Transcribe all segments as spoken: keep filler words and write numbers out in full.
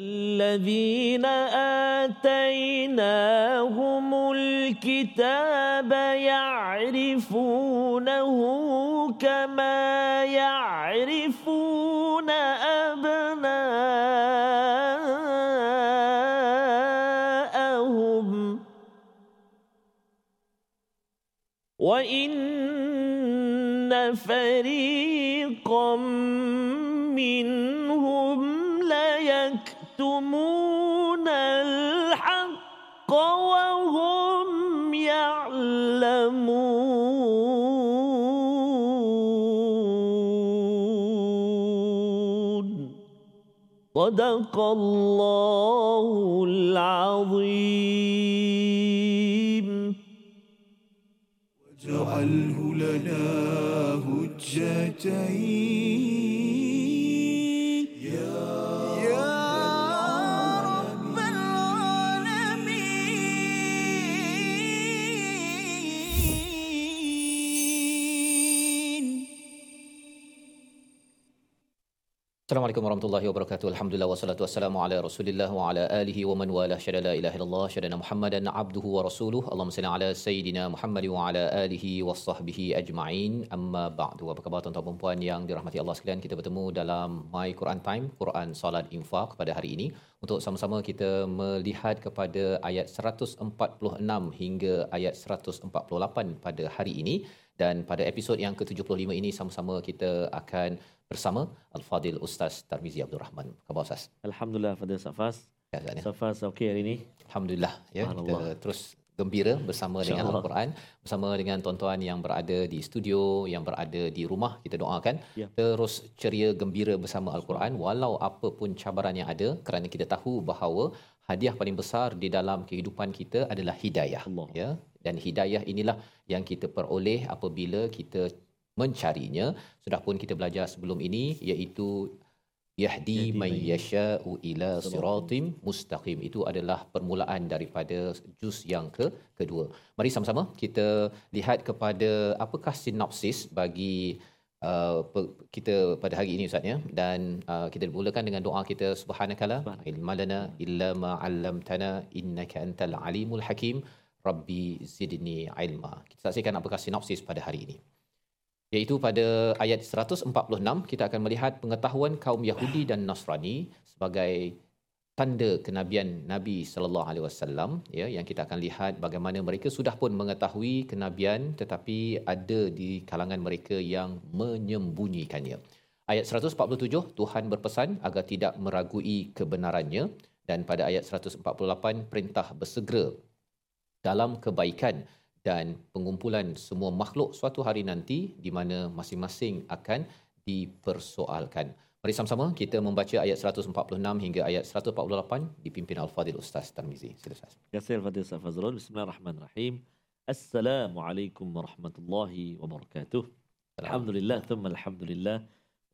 الذين آتيناهم الكتاب يعرفونه كما يعرفون أبناءهم وإن فريقا منهم يكتمون الحق وهم يعلمون صدق الله العظيم واجعله لنا حجتين Assalamualaikum warahmatullahi wabarakatuh. Alhamdulillah wassalatu wassalamu ala Rasulillah wa ala alihi wa man wala syada la ilaha illallah syadana Muhammadan abduhu wa rasuluhu. Allahumma salli ala sayidina Muhammad wa ala alihi washabbihi ajma'in. Amma ba'du. Apa khabar tuan-tuan dan puan yang dirahmati Allah sekalian? Kita bertemu dalam My Quran Time, Quran Salat Infaq pada hari ini untuk sama-sama kita melihat kepada ayat seratus empat puluh enam hingga ayat seratus empat puluh lapan pada hari ini. Dan pada episod yang ke tujuh puluh lima ini sama-sama kita akan bersama Al-Fadil Ustaz Tarmizi Abdul Rahman Kabosas. Alhamdulillah Fadil Safas. Ya, Safas okey hari ini. Alhamdulillah ya, kita terus gembira bersama dengan Al-Quran, bersama dengan tuan-tuan yang berada di studio, yang berada di rumah. Kita doakan ya, terus ceria gembira bersama Al-Quran walau apa pun cabaran yang ada, kerana kita tahu bahawa hadiah paling besar di dalam kehidupan kita adalah hidayah. Allah. Ya, dan hidayah inilah yang kita peroleh apabila kita mencarinya. Sudah pun kita belajar sebelum ini, iaitu yahdi may yasha'u ila siratim mustaqim. Itu adalah permulaan daripada juz yang ke kedua. Mari sama-sama kita lihat kepada apakah sinopsis bagi Uh, kita pada hari ini Ustaz ya, dan uh, kita mulakan dengan doa kita. Subhanakala ilmalana illa ma 'allamtana innaka antal alimul hakim rabbi zidni ilma. Kita saksikan apakah sinopsis pada hari ini, iaitu pada ayat seratus empat puluh enam kita akan melihat pengetahuan kaum Yahudi dan Nasrani sebagai tanda kenabian Nabi sallallahu alaihi wasallam ya, yang kita akan lihat bagaimana mereka sudah pun mengetahui kenabian tetapi ada di kalangan mereka yang menyembunyikannya. Ayat seratus empat puluh tujuh Tuhan berpesan agar tidak meragui kebenarannya, dan pada ayat seratus empat puluh lapan perintah bersegera dalam kebaikan dan pengumpulan semua makhluk suatu hari nanti di mana masing-masing akan dipersoalkan. Mari sama-sama kita membaca ayat seratus empat puluh enam hingga ayat seratus empat puluh lapan dipimpin Al-Fadil Ustaz Tarmizi. Silakan. Yasir Fadil Ustaz Fazrul. Bismillahirrahmanirrahim. Assalamualaikum warahmatullahi wabarakatuh. Alhamdulillah thumma alhamdulillah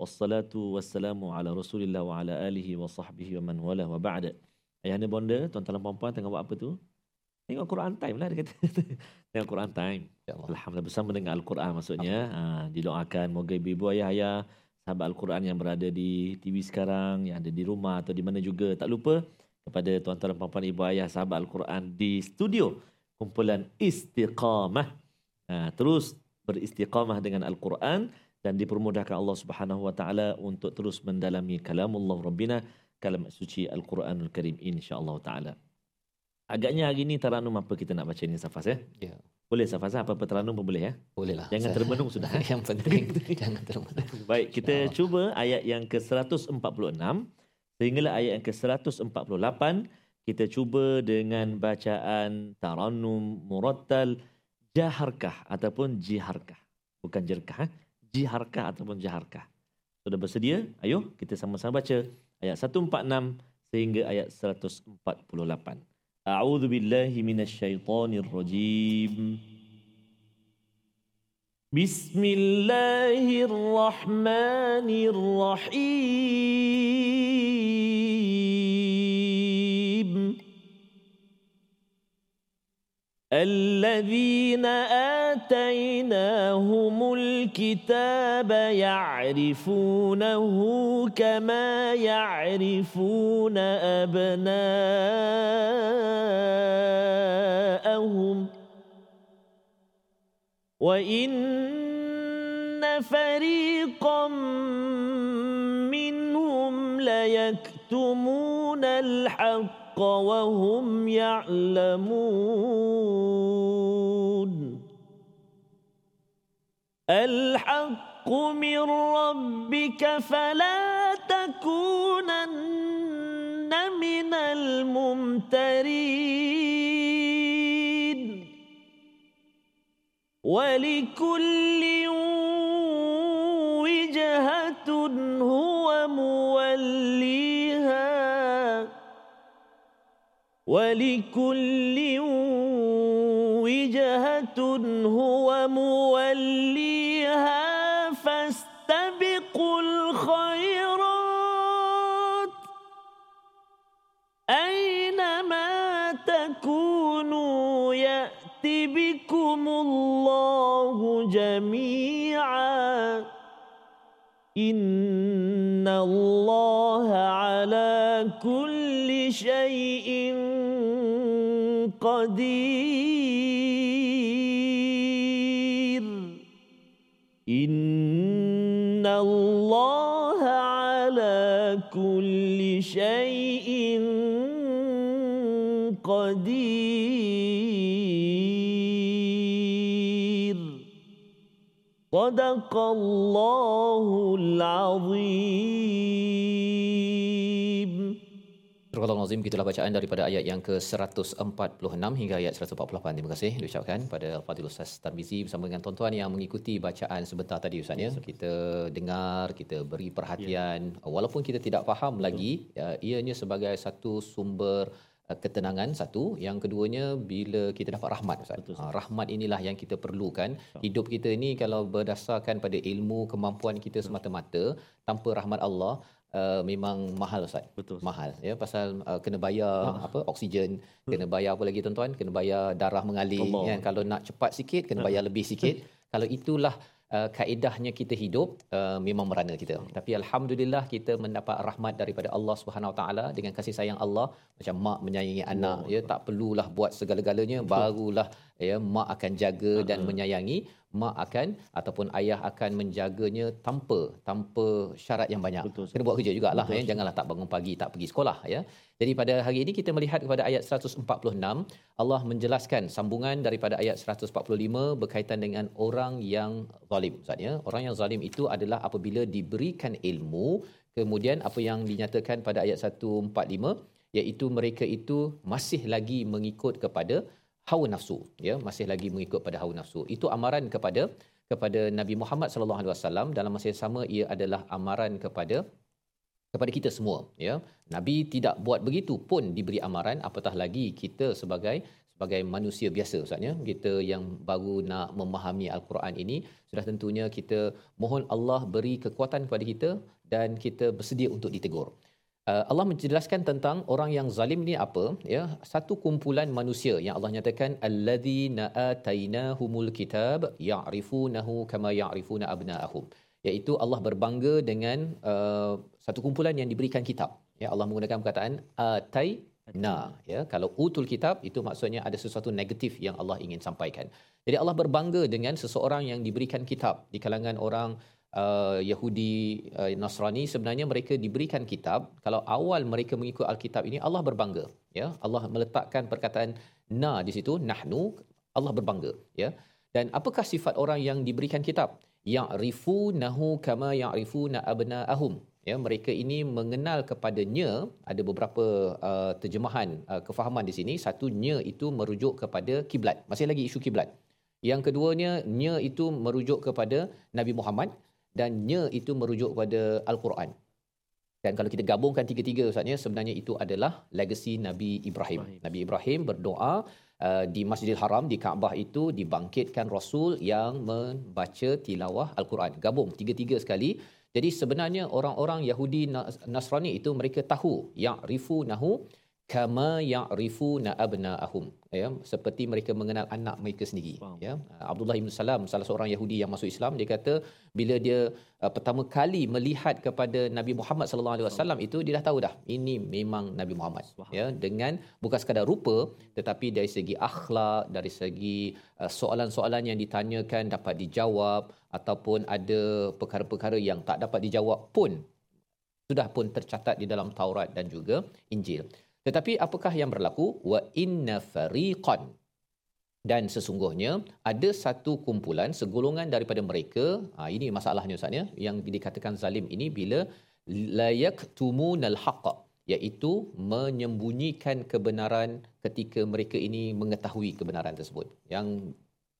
wassalatu wassalamu ala Rasulillah wa ala alihi wa sahbihi wa man wala wa ba'da. Ayahanda bonda, tuan-tuan dan puan-puan tengah buat apa tu? Tengok Quran Time lah dia kata. Tengok Quran Time. Alhamdulillah bersama dengan Al-Quran maksudnya. Ha, didoakan moga ibu-ibu ayah-ayah sahabat Al-Quran yang berada di T V sekarang, yang ada di rumah atau di mana juga. Tak lupa kepada tuan-tuan dan puan-puan ibu ayah sahabat Al-Quran di studio kumpulan Istiqamah. Ha, terus beristiqamah dengan Al-Quran dan dipermudahkan Allah Subhanahu Wa Taala untuk terus mendalami kalamullah Rabbina, kalam suci Al-Quranul Karim insya-Allah taala. Agaknya hari ni taranum apa kita nak baca ni Safas ya? Ya. Boleh Safas, apa-apa taranum pun boleh ya? Boleh lah. Jangan termenung sudah. Yang penting jangan termenung. Baik, kita Syah. cuba ayat yang ke seratus empat puluh enam sehinggalah ayat yang ke seratus empat puluh lapan. Kita cuba dengan bacaan taranum murattal jaharkah ataupun jiharkah. Bukan jerkah, eh? Jiharkah ataupun jaharkah. Sudah bersedia? Ayuh kita sama-sama baca ayat seratus empat puluh enam sehingga ayat seratus empat puluh lapan. أعوذ بالله من الشيطان الرجيم بسم الله الرحمن الرحيم الذين آتيناهم الكتاب يعرفونه كما يعرفون أبناءهم وإن فريقا منهم ليكتمون الحق وهم يعلمون الحق من ربك فلا تكونن من الممترين ولكل وجهة هو موليها وَلِكُلِّ وِجْهَةٌ هُوَ مُوَلِّيهَا فَاسْتَبِقُوا الْخَيْرَاتِ أَيْنَمَا تَكُونُوا يَأْتِ بِكُمُ اللَّهُ جَمِيعًا إِنَّ اللَّهَ عَلَى كُلِّ شَيْءٍ قدير إن الله على كل شيء قدير صدق الله العظيم. Astro. Kita bacaan daripada ayat yang ke seratus empat puluh enam hingga ayat seratus empat puluh lapan. Terima kasih diucapkan pada Al-Fadhil Ustaz Tarmizi bersama dengan tuan-tuan yang mengikuti bacaan sebentar tadi Ustaz ya. Kita dengar, kita beri perhatian ya. Walaupun kita tidak faham ya. lagi ya, ianya sebagai satu sumber ketenangan satu, yang keduanya bila kita dapat rahmat Ustaz. Betul, Ustaz. Rahmat inilah yang kita perlukan. Betul. Hidup kita ini kalau berdasarkan pada ilmu kemampuan kita semata-mata tanpa rahmat Allah Uh, memang mahal Ustaz. Betul. Mahal ya pasal uh, kena bayar ha. apa oksigen, hmm. kena bayar apa lagi tuan-tuan, kena bayar darah mengalir Allah. Kan kalau nak cepat sikit kena bayar lebih sikit. Kalau itulah uh, kaedahnya kita hidup, uh, memang merana kita. Hmm. Tapi alhamdulillah kita mendapat rahmat daripada Allah Subhanahu Wa Taala dengan kasih sayang Allah, macam mak menyayangi oh. anak ya, tak perlulah buat segala-galanya. Betul. Barulah ya mak akan jaga uh-huh. dan menyayangi, mak akan ataupun ayah akan menjaganya tanpa tanpa syarat yang banyak. Betul, kena buat kerja jugalah. Betul, ya janganlah tak bangun pagi tak pergi sekolah ya. Jadi pada hari ini kita melihat kepada ayat seratus empat puluh enam, Allah menjelaskan sambungan daripada ayat seratus empat puluh lima berkaitan dengan orang yang zalim Ustaz ya. Orang yang zalim itu adalah apabila diberikan ilmu, kemudian apa yang dinyatakan pada ayat seratus empat puluh lima iaitu mereka itu masih lagi mengikut kepada hawa nafsu ya, masih lagi mengikut pada hawa nafsu. Itu amaran kepada kepada Nabi Muhammad sallallahu alaihi wasallam, dalam masa yang sama ia adalah amaran kepada kepada kita semua ya. Nabi tidak buat begitu pun diberi amaran, apatah lagi kita sebagai sebagai manusia biasa Ustaz ya. Kita yang baru nak memahami al-Quran ini, sudah tentunya kita mohon Allah beri kekuatan kepada kita dan kita bersedia untuk ditegur. Allah menjelaskan tentang orang yang zalim ni apa ya, satu kumpulan manusia yang Allah nyatakan allazina atainahumul kitab ya'rifunahu kama ya'rifuna abna'ahum, iaitu Allah berbangga dengan uh, satu kumpulan yang diberikan kitab ya. Allah menggunakan perkataan ataina ya, kalau utul kitab itu maksudnya ada sesuatu negatif yang Allah ingin sampaikan. Jadi Allah berbangga dengan seseorang yang diberikan kitab. Di kalangan orang Uh, Yahudi, uh, Nasrani sebenarnya mereka diberikan kitab. Kalau awal mereka mengikut Alkitab ini, Allah berbangga ya. Allah meletakkan perkataan na di situ, nahnu, Allah berbangga ya. Dan apakah sifat orang yang diberikan kitab? Ya'rifunahu kama ya'rifuna abna'ahum ya, mereka ini mengenal kepadanya. Ada beberapa uh, terjemahan uh, kefahaman di sini. Satunya itu merujuk kepada kiblat, masih lagi isu kiblat. Yang keduanya, nya itu merujuk kepada Nabi Muhammad dan nya itu merujuk pada al-Quran. Dan kalau kita gabungkan tiga-tiga Ustaz ya, sebenarnya itu adalah legasi Nabi Ibrahim. Ibrahim. Nabi Ibrahim berdoa uh, di Masjidil Haram, di Kaabah itu dibangkitkan rasul yang membaca tilawah al-Quran. Gabung tiga-tiga sekali. Jadi sebenarnya orang-orang Yahudi Nasrani itu mereka tahu ya'rifunahu kama ya'rifuna abna'ahum, ya, seperti mereka mengenal anak mereka sendiri. Wow. Ya, Abdullah bin Salam, salah seorang Yahudi yang masuk Islam, dia kata bila dia uh, pertama kali melihat kepada Nabi Muhammad sallallahu alaihi wasallam itu dia dah tahu dah ini memang Nabi Muhammad. Wow. Ya, dengan bukan sekadar rupa tetapi dari segi akhlak, dari segi uh, soalan-soalan yang ditanyakan dapat dijawab ataupun ada perkara-perkara yang tak dapat dijawab pun sudah pun tercatat di dalam Taurat dan juga Injil. Tetapi apakah yang berlaku? Wa inna fariqan, dan sesungguhnya ada satu kumpulan, segolongan daripada mereka, ha, ini masalahnya Ustaz ya, yang dikatakan zalim ini bila layaktumunal haqq, iaitu menyembunyikan kebenaran ketika mereka ini mengetahui kebenaran tersebut. Yang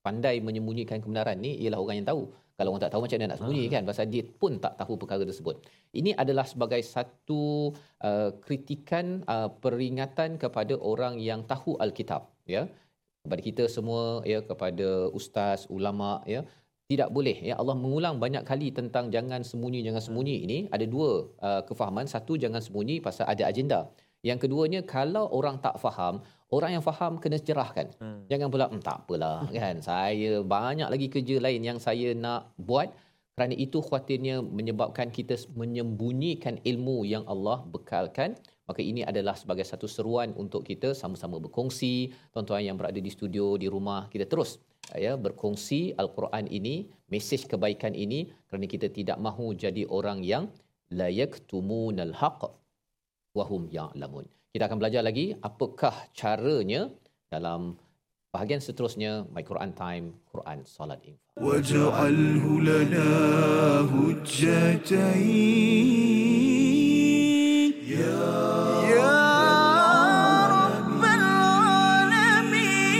pandai menyembunyikan kebenaran ni ialah orang yang tahu. Kalau orang tak tahu macam mana nak sembunyi kan, pasal dia pun tak tahu perkara tersebut. Ini adalah sebagai satu uh, kritikan, uh, peringatan kepada orang yang tahu Alkitab, ya, kepada kita semua, ya, kepada ustaz, ulama, ya, tidak boleh, ya. Allah mengulang banyak kali tentang jangan sembunyi, jangan sembunyi. Ini ada dua uh, kefahaman. Satu, jangan sembunyi pasal ada agenda. Yang keduanya, kalau orang tak faham, orang yang faham kena cerahkan. Hmm. Jangan pula tak apalah kan, saya banyak lagi kerja lain yang saya nak buat. Kerana itu khawatirnya menyebabkan kita menyembunyikan ilmu yang Allah bekalkan. Maka ini adalah sebagai satu seruan untuk kita sama-sama berkongsi. Tuan-tuan yang berada di studio, di rumah, kita terus, ya, berkongsi Al-Quran ini, mesej kebaikan ini, kerana kita tidak mahu jadi orang yang layaktumunal haqq wahum ya'lamun. Kita akan belajar lagi apakah caranya dalam bahagian seterusnya My Quran Time, Quran Salat Infaq. Waj'alhu lana hujjatain ya rabbal alamin.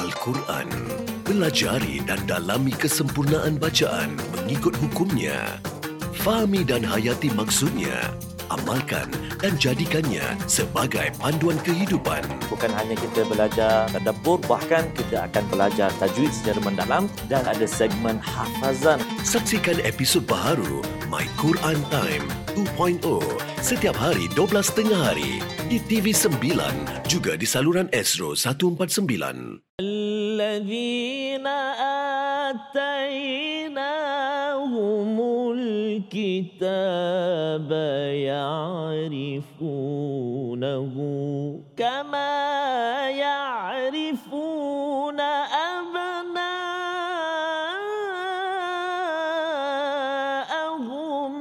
Al-Quran, pelajari dan dalami kesempurnaan bacaan mengikut hukumnya. Fahami dan hayati maksudnya. Amalkan dan jadikannya sebagai panduan kehidupan. Bukan hanya kita belajar tadabbur, bahkan kita akan belajar tajwid secara mendalam dan ada segmen hafazan. Saksikan episod baharu My Quran Time two point oh setiap hari dua belas tiga puluh hari di T V sembilan, juga di saluran Astro seratus empat puluh sembilan. Allazina atainahumul kitaba ya'rifunahu kama ya'rifuna abna'ahum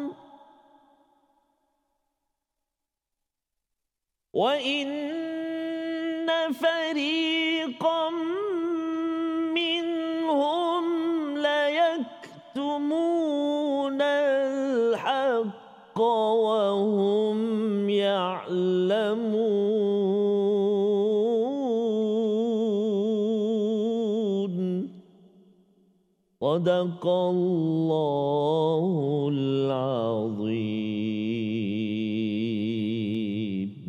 wa inna fariqam minhum layaktumunal haqq wa hum ya'lamun. Sadaqallahul azim.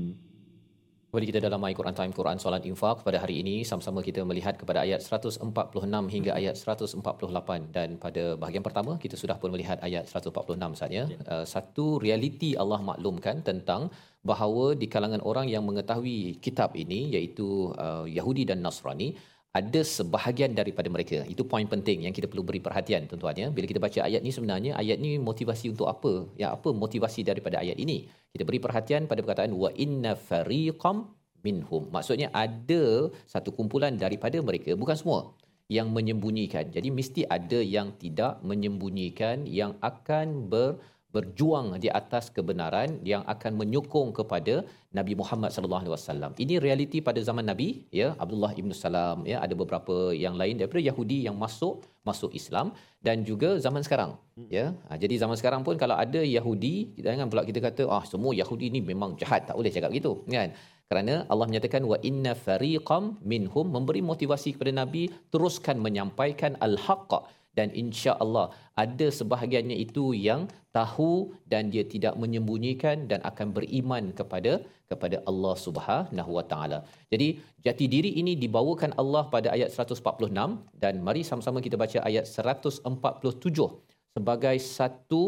Kembali kita dalam My Quran Time, Quran Solat Infaq. Pada hari ini sama-sama kita melihat kepada ayat seratus empat puluh enam hingga ayat seratus empat puluh lapan, dan pada bahagian pertama kita sudah pun melihat ayat seratus empat puluh enam saatnya. Uh, satu realiti Allah maklumkan tentang bahawa di kalangan orang yang mengetahui kitab ini, iaitu uh, Yahudi dan Nasrani, ada sebahagian daripada mereka. Itu poin penting yang kita perlu beri perhatian tuan-tuan ya. Bila kita baca ayat ni, sebenarnya ayat ni motivasi untuk apa? Ya, apa motivasi daripada ayat ini? Kita beri perhatian pada perkataan wa inna fariqam minhum. Maksudnya ada satu kumpulan daripada mereka, bukan semua, yang menyembunyikan. Jadi mesti ada yang tidak menyembunyikan, yang akan ber berjuang di atas kebenaran, yang akan menyokong kepada Nabi Muhammad sallallahu alaihi wasallam. Ini realiti pada zaman Nabi ya, Abdullah bin Salam ya, ada beberapa yang lain daripada Yahudi yang masuk masuk Islam, dan juga zaman sekarang ya. Ha, jadi zaman sekarang pun kalau ada Yahudi, jangan pula kita kata ah semua Yahudi ni memang jahat, tak boleh cakap begitu kan. Kerana Allah menyatakan wa inna fariqam minhum, memberi motivasi kepada Nabi teruskan menyampaikan al-haqq, dan insya-Allah ada sebahagiannya itu yang tahu dan dia tidak menyembunyikan dan akan beriman kepada kepada Allah Subhanahu Wa Taala. Jadi jati diri ini dibawakan Allah pada ayat seratus empat puluh enam dan mari sama-sama kita baca ayat seratus empat puluh tujuh sebagai satu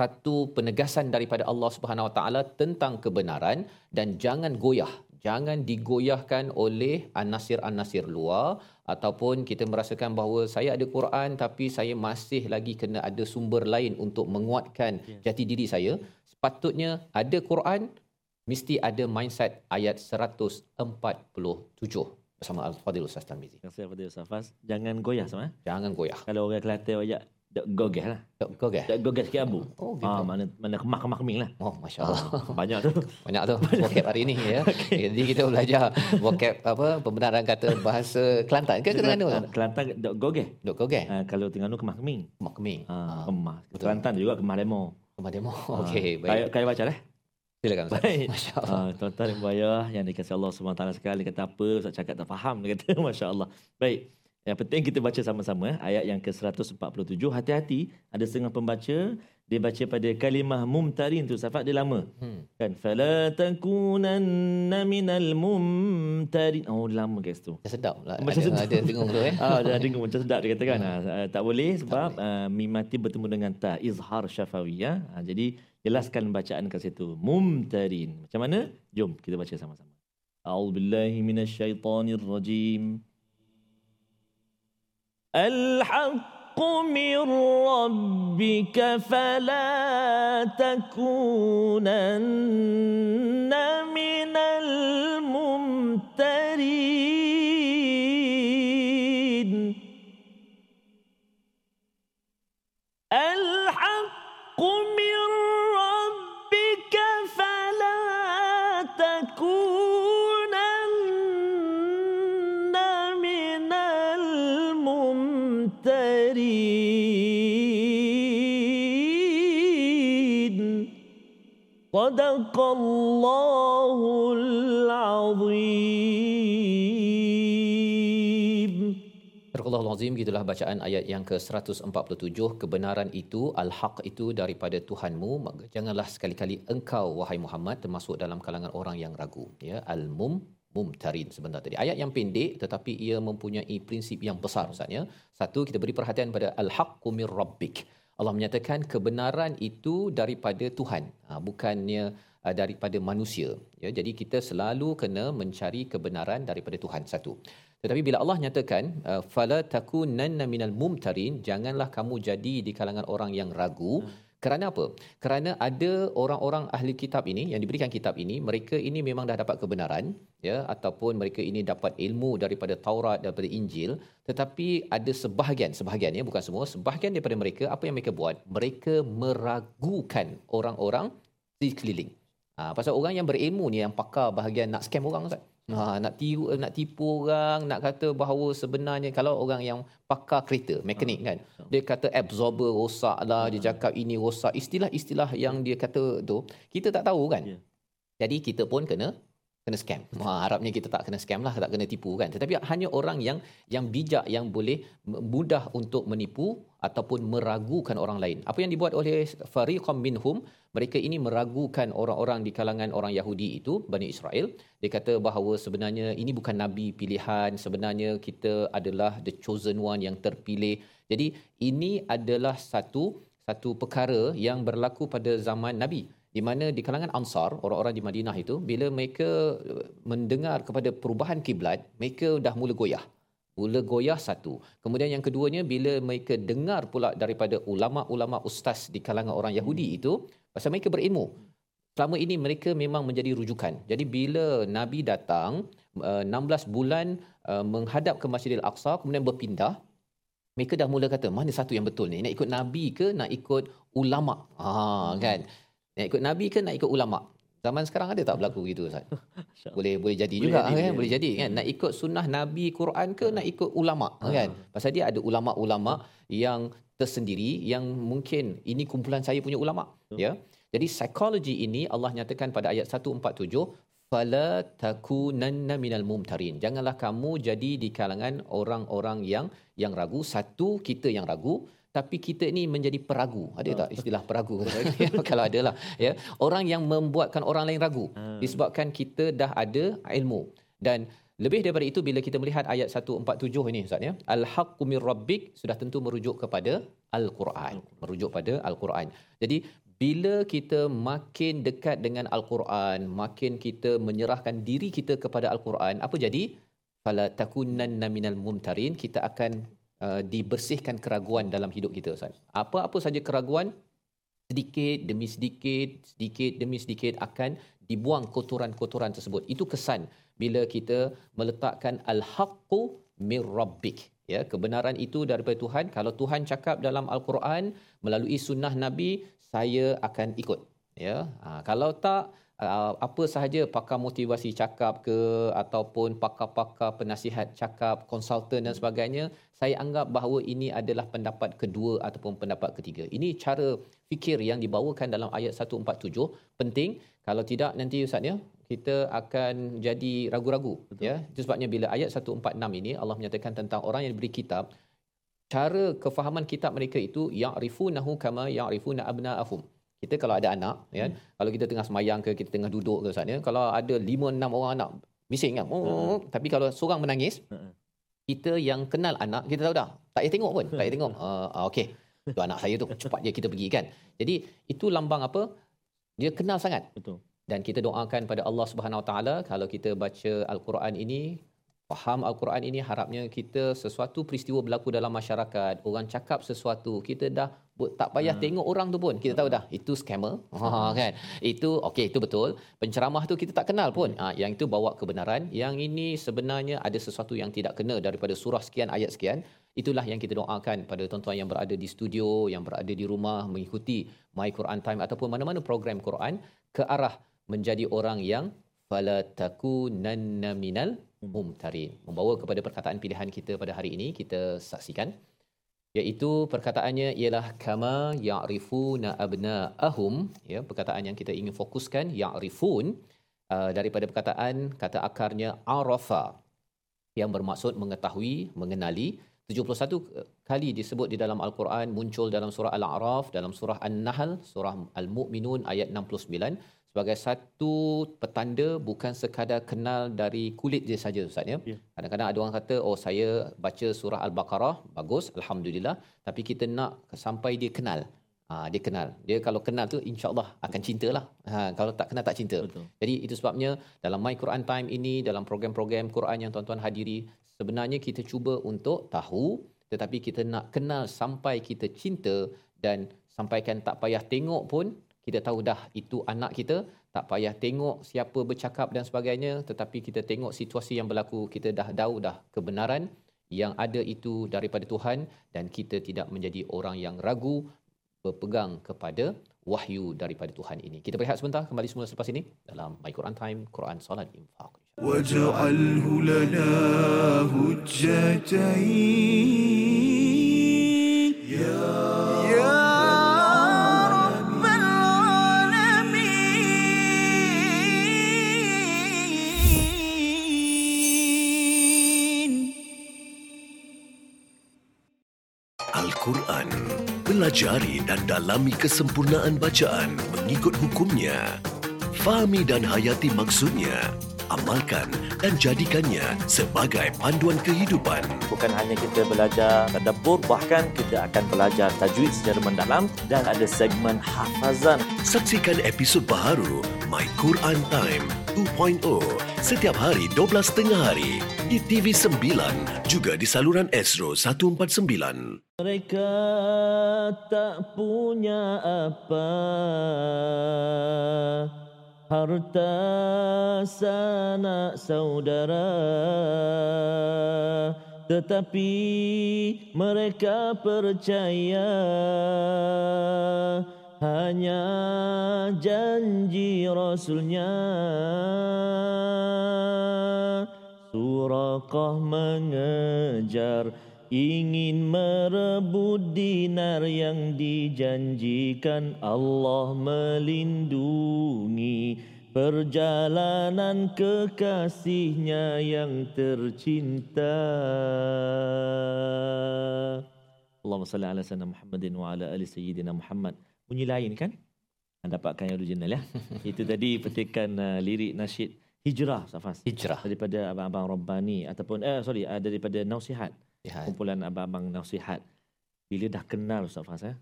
satu penegasan daripada Allah Subhanahu Wa Taala tentang kebenaran dan jangan goyah. Jangan digoyahkan oleh anasir-anasir luar ataupun kita merasakan bahawa saya ada Quran tapi saya masih lagi kena ada sumber lain untuk menguatkan yeah. jati diri saya. Sepatutnya ada Quran mesti ada mindset ayat seratus empat puluh tujuh bersama Al-Fadhil Ustaz Tarmizi. Saya Fadhil Ustaz, jangan goyah sama. Jangan goyah. Kalau orang Kelantan wajak tak gogeh lah. Tak gogeh. Tak gogeh sikit abu. Oh, gitu. Ah, mana mana kemak-kemak ming lah. Oh, masya-Allah. Ah, banyak tu. Banyak tu vocab hari ni ya. Okay. Jadi kita belajar vocab apa pembenaran kata bahasa Kelantan ke Terengganu? Kelantan tak gogeh. Tak gogeh. Ah, kalau Terengganu kemak ming. Kemak ming. Ah, kemak. Kelantan juga kemak demo. Kemak demo. Okey, baik. Saya saya baca dah. Silakan Ustaz. Baik. Masya-Allah. Ah, tuan-tuan dan puan-puan yang dikasihi Allah Subhanahu Wa Taala sekali, kata apa Ustaz cakap tak faham dia kata masya-Allah. Baik. Yang penting kita baca sama-sama eh? Ayat yang ke-seratus empat puluh tujuh. Hati-hati, ada setengah pembaca dia baca pada kalimah mumtarin tu, safat dia lama. Hmm. Kan fala takunanna minal mumtarin. Oh, lama kat situ. Dah sedap lah. Macam ada, ada dengung tu eh. Ah, dah dengung macam sedap dia katakan. Hmm. Ah, tak boleh sebab tak boleh. Ah, mim mati bertemu dengan ta, izhar syafawiyah. Ah, jadi jelaskan bacaan kat situ. Mumtarin. Macam mana? Jom kita baca sama-sama. A'udzubillahi minasyaitonirrajim. الحق من ربك فلا تكونن من الممترين الحق من ربك فلا تكون صدق الله العظيم. Barakallahu azim, gitulah bacaan ayat yang ke-seratus empat puluh tujuh. Kebenaran itu, al-haq itu daripada Tuhanmu, maka janganlah sekali-kali engkau wahai Muhammad termasuk dalam kalangan orang yang ragu. Ya, al-mum mumtarin sebentar tadi. Ayat yang pendek tetapi ia mempunyai prinsip yang besar Ustaz ya. Satu, kita beri perhatian pada al-haqqu mir rabbik. Allah menyatakan kebenaran itu daripada Tuhan, bukannya daripada manusia. Ya, jadi kita selalu kena mencari kebenaran daripada Tuhan, satu. Tetapi bila Allah nyatakan fala takunanna minal mumtarin, janganlah kamu jadi di kalangan orang yang ragu. Kerana apa? Kerana ada orang-orang ahli kitab ini yang diberikan kitab ini, mereka ini memang dah dapat kebenaran ya, ataupun mereka ini dapat ilmu daripada Taurat, daripada Injil, tetapi ada sebahagian sebahagian ya, bukan semua, sebahagian daripada mereka apa yang mereka buat? Mereka meragukan orang-orang di sekeliling. Ah ha, pasal orang yang berilmu ni yang pakar bahagian nak scam orang Ustaz. Ha, nak tiru, nak tipu orang, nak kata bahawa sebenarnya kalau orang yang pakar kereta, mekanik kan, dia kata absorber rosak lah, dia cakap ini rosak, istilah-istilah yang dia kata tu kita tak tahu kan. Jadi kita pun kena kena scam. Ha, harapnya kita tak kena scam lah, tak kena tipu kan. Tetapi hanya orang yang yang bijak yang boleh mudah untuk menipu ataupun meragukan orang lain. Apa yang dibuat oleh fariqam minhum, mereka ini meragukan orang-orang di kalangan orang Yahudi itu, Bani Israel. Dia kata bahawa sebenarnya ini bukan nabi pilihan, sebenarnya kita adalah the chosen one yang terpilih. Jadi ini adalah satu satu perkara yang berlaku pada zaman Nabi, di mana di kalangan Ansar, orang-orang di Madinah itu, bila mereka mendengar kepada perubahan kiblat, mereka dah mula goyah. Mula goyah satu. Kemudian yang keduanya, bila mereka dengar pula daripada ulama-ulama ustaz di kalangan orang Yahudi itu, pasal mereka berilmu. Selama ini mereka memang menjadi rujukan. Jadi bila Nabi datang enam belas bulan menghadap ke Masjidil Aqsa kemudian berpindah, mereka dah mula kata, mana satu yang betul ni? Nak ikut Nabi ke nak ikut ulama? Ha kan. Nak ikut Nabi ke nak ikut ulama? Zaman sekarang ada tak berlaku gitu Ustaz? Boleh boleh jadi boleh juga jadi, kan, boleh, boleh jadi kan. Nak ikut sunnah Nabi, Quran ke nak ikut ulama kan? Pasal dia ada ulama-ulama yang tersendiri yang mungkin ini kumpulan saya punya ulama ya. Jadi psikologi ini Allah nyatakan pada ayat seratus empat puluh tujuh fala takunanna minal mumtarin, janganlah kamu jadi di kalangan orang-orang yang yang ragu. Satu, kita yang ragu, tapi kita ni menjadi peragu. Ada tak istilah peragu? Kalau ada lah ya, orang yang membuatkan orang lain ragu disebabkan kita dah ada ilmu. Dan lebih daripada itu, bila kita melihat ayat seratus empat puluh tujuh ini ustaz ya, al-haqqu mir rabbik, sudah tentu merujuk kepada al-Quran, merujuk pada al-Quran. Jadi bila kita makin dekat dengan al-Quran, makin kita menyerahkan diri kita kepada al-Quran, apa jadi? Fala takunanna minal mumtarin, kita akan uh, dibersihkan keraguan dalam hidup kita ustaz. Apa-apa saja keraguan, sedikit demi sedikit, sedikit demi sedikit akan dibuang kotoran-kotoran tersebut. Itu kesan bila kita meletakkan al-haqqu mir rabbik, ya, kebenaran itu daripada Tuhan. Kalau Tuhan cakap dalam al-Quran melalui sunnah Nabi, saya akan ikut, ya. Ha, kalau tak, apa sahaja pakar motivasi cakap ke ataupun pakar-pakar penasihat cakap, konsultan dan sebagainya, saya anggap bahawa ini adalah pendapat kedua ataupun pendapat ketiga. Ini cara fikir yang dibawakan dalam ayat seratus empat puluh tujuh, penting. Kalau tidak nanti ustaz ya, kita akan jadi ragu-ragu. Betul. Ya, itu sebabnya bila ayat seratus empat puluh enam ini Allah menyatakan tentang orang yang diberi kitab, cara kefahaman kitab mereka itu ya'rifunahu kama ya'rifuna abna'ahum. Kita kalau ada anak ya, hmm. kalau kita tengah semayang ke, kita tengah duduk ke ustaz ya, kalau ada lima enam orang anak bising kan. Oh, hmm. Tapi kalau seorang menangis, hmm. kita yang kenal anak, kita tahu dah, tak payah tengok pun, tak payah tengok. Uh, okey, tu anak saya tu, cepat je kita pergi kan. Jadi itu lambang apa? Dia kenal sangat. Betul. Dan kita doakan pada Allah Subhanahu Wa Taala, kalau kita baca al-Quran ini, faham al-Quran ini, harapnya kita sesuatu peristiwa berlaku dalam masyarakat, orang cakap sesuatu, kita dah tak payah hmm. tengok orang tu pun, kita tahu dah itu scammer, ha kan, itu okey, itu betul, penceramah tu kita tak kenal pun, ha, yang itu bawa kebenaran, yang ini sebenarnya ada sesuatu yang tidak kena daripada surah sekian ayat sekian. Itulah yang kita doakan pada tuan-tuan yang berada di studio, yang berada di rumah mengikuti My Quran Time ataupun mana-mana program Quran, ke arah menjadi orang yang fala takunanna minal mumtarin. Membawa kepada perkataan pilihan kita pada hari ini, kita saksikan, iaitu perkataannya ialah kama ya'rifuna abna'ahum, ya, perkataan yang kita ingin fokuskan ya'rifun, uh, daripada perkataan kata akarnya arafa, yang bermaksud mengetahui, mengenali. tujuh puluh satu kali disebut di dalam al-Quran, muncul dalam surah Al-A'raf, dalam surah An-Nahl, surah Al-Mu'minun ayat enam puluh sembilan, sebagai satu petanda bukan sekadar kenal dari kulit dia saja ustaz ya. Yeah. Kadang-kadang ada orang kata, oh saya baca surah Al-Baqarah, bagus, alhamdulillah, tapi kita nak sampai dia kenal. Ha, dia kenal. Dia kalau kenal tu insya-Allah akan cintalah. Ha, kalau tak kenal tak cinta. Betul. Jadi itu sebabnya dalam My Quran Time ini, dalam program-program Quran yang tuan-tuan hadiri, sebenarnya kita cuba untuk tahu, tetapi kita nak kenal sampai kita cinta, dan sampaikan tak payah tengok pun kita tahu dah itu anak kita, tak payah tengok siapa bercakap dan sebagainya, tetapi kita tengok situasi yang berlaku, kita dah tahu dah kebenaran yang ada itu daripada Tuhan, dan kita tidak menjadi orang yang ragu, berpegang kepada wahyu daripada Tuhan ini. Kita berehat sebentar, kembali semula selepas ini dalam My Quran Time, Quran, Salat, Infaq. Waj'alhu lana hujjatain ya ya rabbal alamin. Al-Quran, pelajari dan dalami kesempurnaan bacaan mengikut hukumnya. Fahami dan hayati maksudnya. Amalkan dan jadikannya sebagai panduan kehidupan. Bukan hanya kita belajar tadabbur, bahkan kita akan belajar tajwid secara mendalam dan ada segmen hafazan. Saksikan episod baharu My Quran Time dua titik kosong setiap hari dua belas tiga puluh hari di T V sembilan, juga di saluran Astro seratus empat puluh sembilan. Mereka tak punya apa, harta sanak saudara, tetapi mereka percaya hanya janji Rasulnya. Suraqah mengejar, ingin merebut dinar yang dijanjikan. Allah melindungi perjalanan kekasihnya yang tercinta. Allahumma salli ala sayyidina Muhammadin wa ala ali sayyidina Muhammad. Bunyi lain kan? Anda dapatkan yang original ya. Itu tadi petikan uh, lirik nasyid Hijrah Safas. Hijrah daripada abang-abang Robbani ataupun eh sorry uh, daripada Nowseeheart. Ya. Kumpulan abang-abang Nowseeheart. Bila dah kenal Ustaz Fas eh.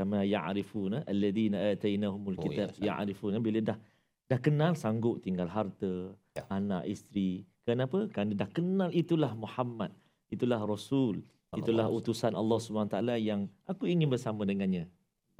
Kama ya'rifuna alladhina atainahumul kitab oh, ya, ya'rifuna bila dah dah kenal sanggup tinggal harta, ya, anak, isteri. Kenapa? Kerana dah kenal itulah Muhammad, itulah Rasul, itulah utusan Allah subhanahu wa taala yang aku ingin bersama dengannya.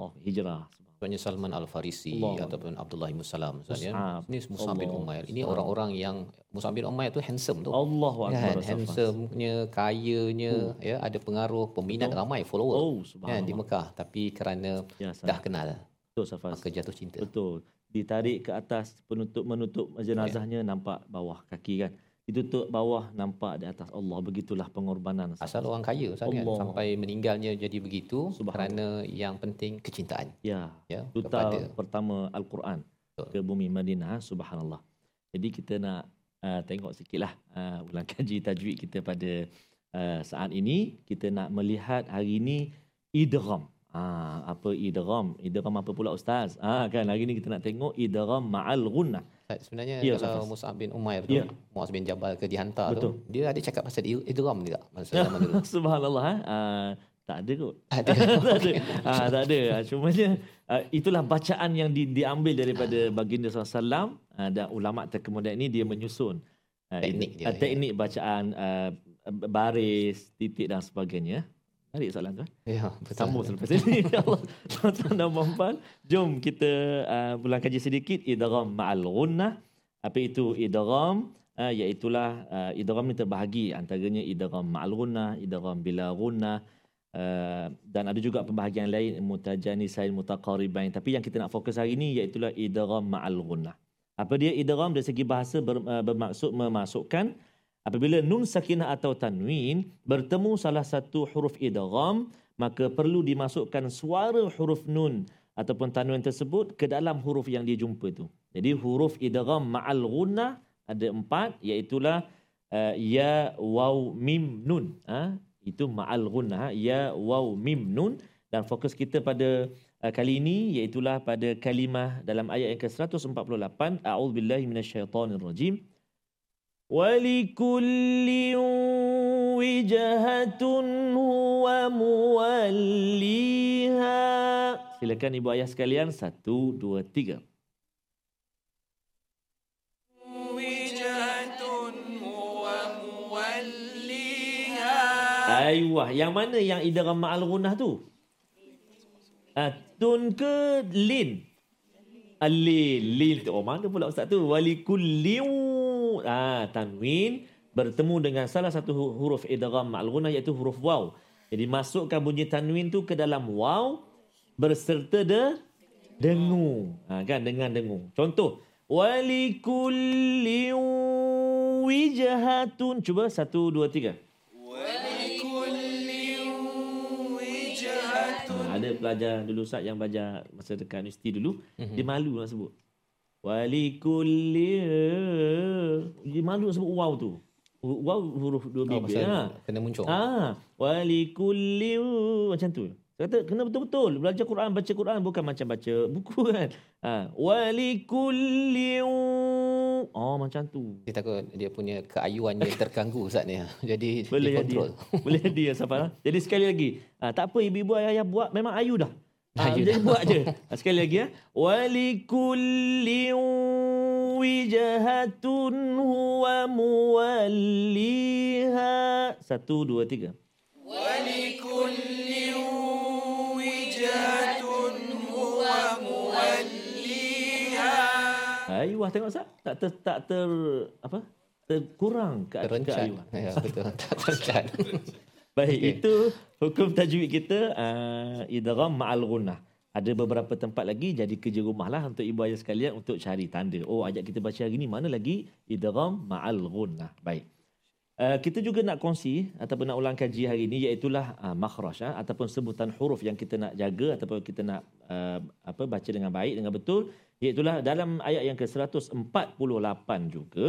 Oh, hijrah. Sebenarnya Salman Al Farisi Allah, ataupun Abdullah bin Salam misalnya. Ini Mus'abin Umair. Ini Allah, orang-orang yang Mus'abin Umair tu handsome tu. Allahu akbar. Ya, handsome-nya, kayanya, oh, ya, ada pengaruh, peminat oh, ramai, follower. Oh, subhanallah. Ya, di Mekah, tapi kerana ya, dah kenal. Betul Safas. Maka jatuh cinta. Betul. Ditarik ke atas penutup menutup jenazahnya, yeah, nampak bawah kaki kan, ditutup bawah nampak di atas. Allah, begitulah pengorbanan asal orang kaya Ustaz kan, sampai meninggalnya jadi begitu kerana yang penting kecintaan, ya, ya, duta pertama Al-Quran betul ke bumi Madinah. Subhanallah. Jadi kita nak uh, tengok sikitlah uh, ulang kaji tajwid kita pada uh, saat ini. Kita nak melihat hari ini idgham. Ah, apa idgham? Idgham apa pula Ustaz? Ah, kan hari ni kita nak tengok idgham ma'al gunnah. Sebenarnya ya, kalau Mus'ab bin Umair tu, ya, Mu'az bin Jabal ke dihantar betul tu, dia ada cakap pasal idgham juga masa zaman dulu. Subhanallah. Ah, tak ada kot. Ada. Tak ada. Ah, tak ada. Cuma dia ah, itulah bacaan yang di, diambil daripada baginda sallallahu alaihi wasallam dan ulama terkemudian ini dia menyusun ah, teknik dia, ah, teknik ya, bacaan ah, baris, titik dan sebagainya. Menarik soalan tu. Ya, bersambung selepas ini. InsyaAllah. Tuan-tuan dan puan-puan, jom kita uh, ulang kaji sedikit. Idgham ma'al gunnah. Apa itu idgham? Uh, iaitulah uh, idgham ni terbahagi. Antaranya idgham ma'al gunnah, idgham bila gunnah. Uh, dan ada juga pembahagian lain, mutajanisain, mutaqaribain. Tapi yang kita nak fokus hari ini iaitulah idgham ma'al gunnah. Apa dia idgham? Dari segi bahasa ber, uh, bermaksud memasukkan. Apabila nun sakinah atau tanwin bertemu salah satu huruf idgham, maka perlu dimasukkan suara huruf nun ataupun tanwin tersebut ke dalam huruf yang dijumpa itu. Jadi huruf idgham ma'al gunnah ada empat, iaitulah uh, ya, waw, mim, nun. Ha? Itu ma'al gunnah. Ha? Ya, waw, mim, nun. Dan fokus kita pada uh, kali ini iaitulah pada kalimah dalam ayat yang ke seratus empat puluh lapan. A'udzubillahi minasyaitanirrajim. وَلِكُلٍّ وِجْهَةٌ هُوَ مُوَلِّيهَا. Silakan ibu ayah sekalian. Satu, dua, tiga. وِجْهَةٌ هُوَ مُوَلِّيهَا. Ayuh, yang mana yang idgham ma'al gunnah tu? Tun ke lin? Lin, lin. Oh, mana pula Ustaz tu? وَلِكُلٍّ. Ah, tanwin bertemu dengan salah satu huruf idgham ma'al gunnah iaitu huruf waw. Jadi masukkan bunyi tanwin tu ke dalam waw berserta de dengung. Ah, kan, dengan dengung. Contoh, walikulli wijhatun. Cuba satu, dua, tiga. Walikulli wijhatun. Ah, ada pelajar dulu Ustaz yang belajar masa dekat universiti dulu, mm-hmm, dia malu nak sebut. Walikulli. Dia malu sebut waw tu. Waw huruf dua bibir. Ha. Kena muncul. Ha. Walikulli. Macam tu. Saya kata kena betul-betul. Belajar Quran, baca Quran. Bukan macam baca buku kan. Ha. Walikulli. Oh, macam tu. Dia takut dia punya keayuan dia terganggu Ustaz ni. Jadi boleh dikontrol. Dia. Boleh dia Safar. Jadi sekali lagi. Ha, tak apa ibu-ibu ayah-ayah buat. Memang ayu dah. Ah, jadi buat je. Sekali lagi ya. Walikulli wijhatun huwa muwalliha. Satu, dua, tiga. Walikulli wijhatun huwa muwalliha. Hai, wah tengok Ustaz. Tak ter, tak ter apa? Terkurang ke ayuan. Ya, betul. Tak tercat. Baik, okay, itu hukum tajwid kita uh, idgham ma'al gunnah. Ada beberapa tempat lagi, jadi kerja rumahlah untuk ibu ayah sekalian untuk cari tanda. Oh, ajak kita baca hari ni mana lagi idgham ma'al gunnah. Baik. Uh, kita juga nak kongsi ataupun nak ulang kaji hari ini, iaitulah uh, makhraj uh, ataupun sebutan huruf yang kita nak jaga ataupun kita nak uh, apa baca dengan baik, dengan betul, iaitulah dalam ayat yang ke seratus empat puluh lapan juga,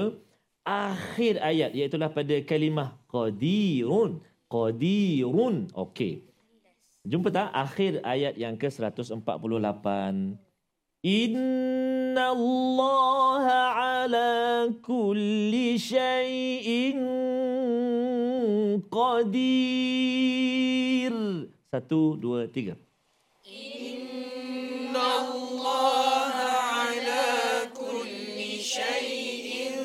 akhir ayat, iaitulah pada kalimah qadirun. Qadirun. Okey. Jumpa tak akhir ayat yang ke seratus empat puluh lapan? Inna Allah ala kulli syai'in qadir. Satu, dua, tiga. Inna Allah ala kulli syai'in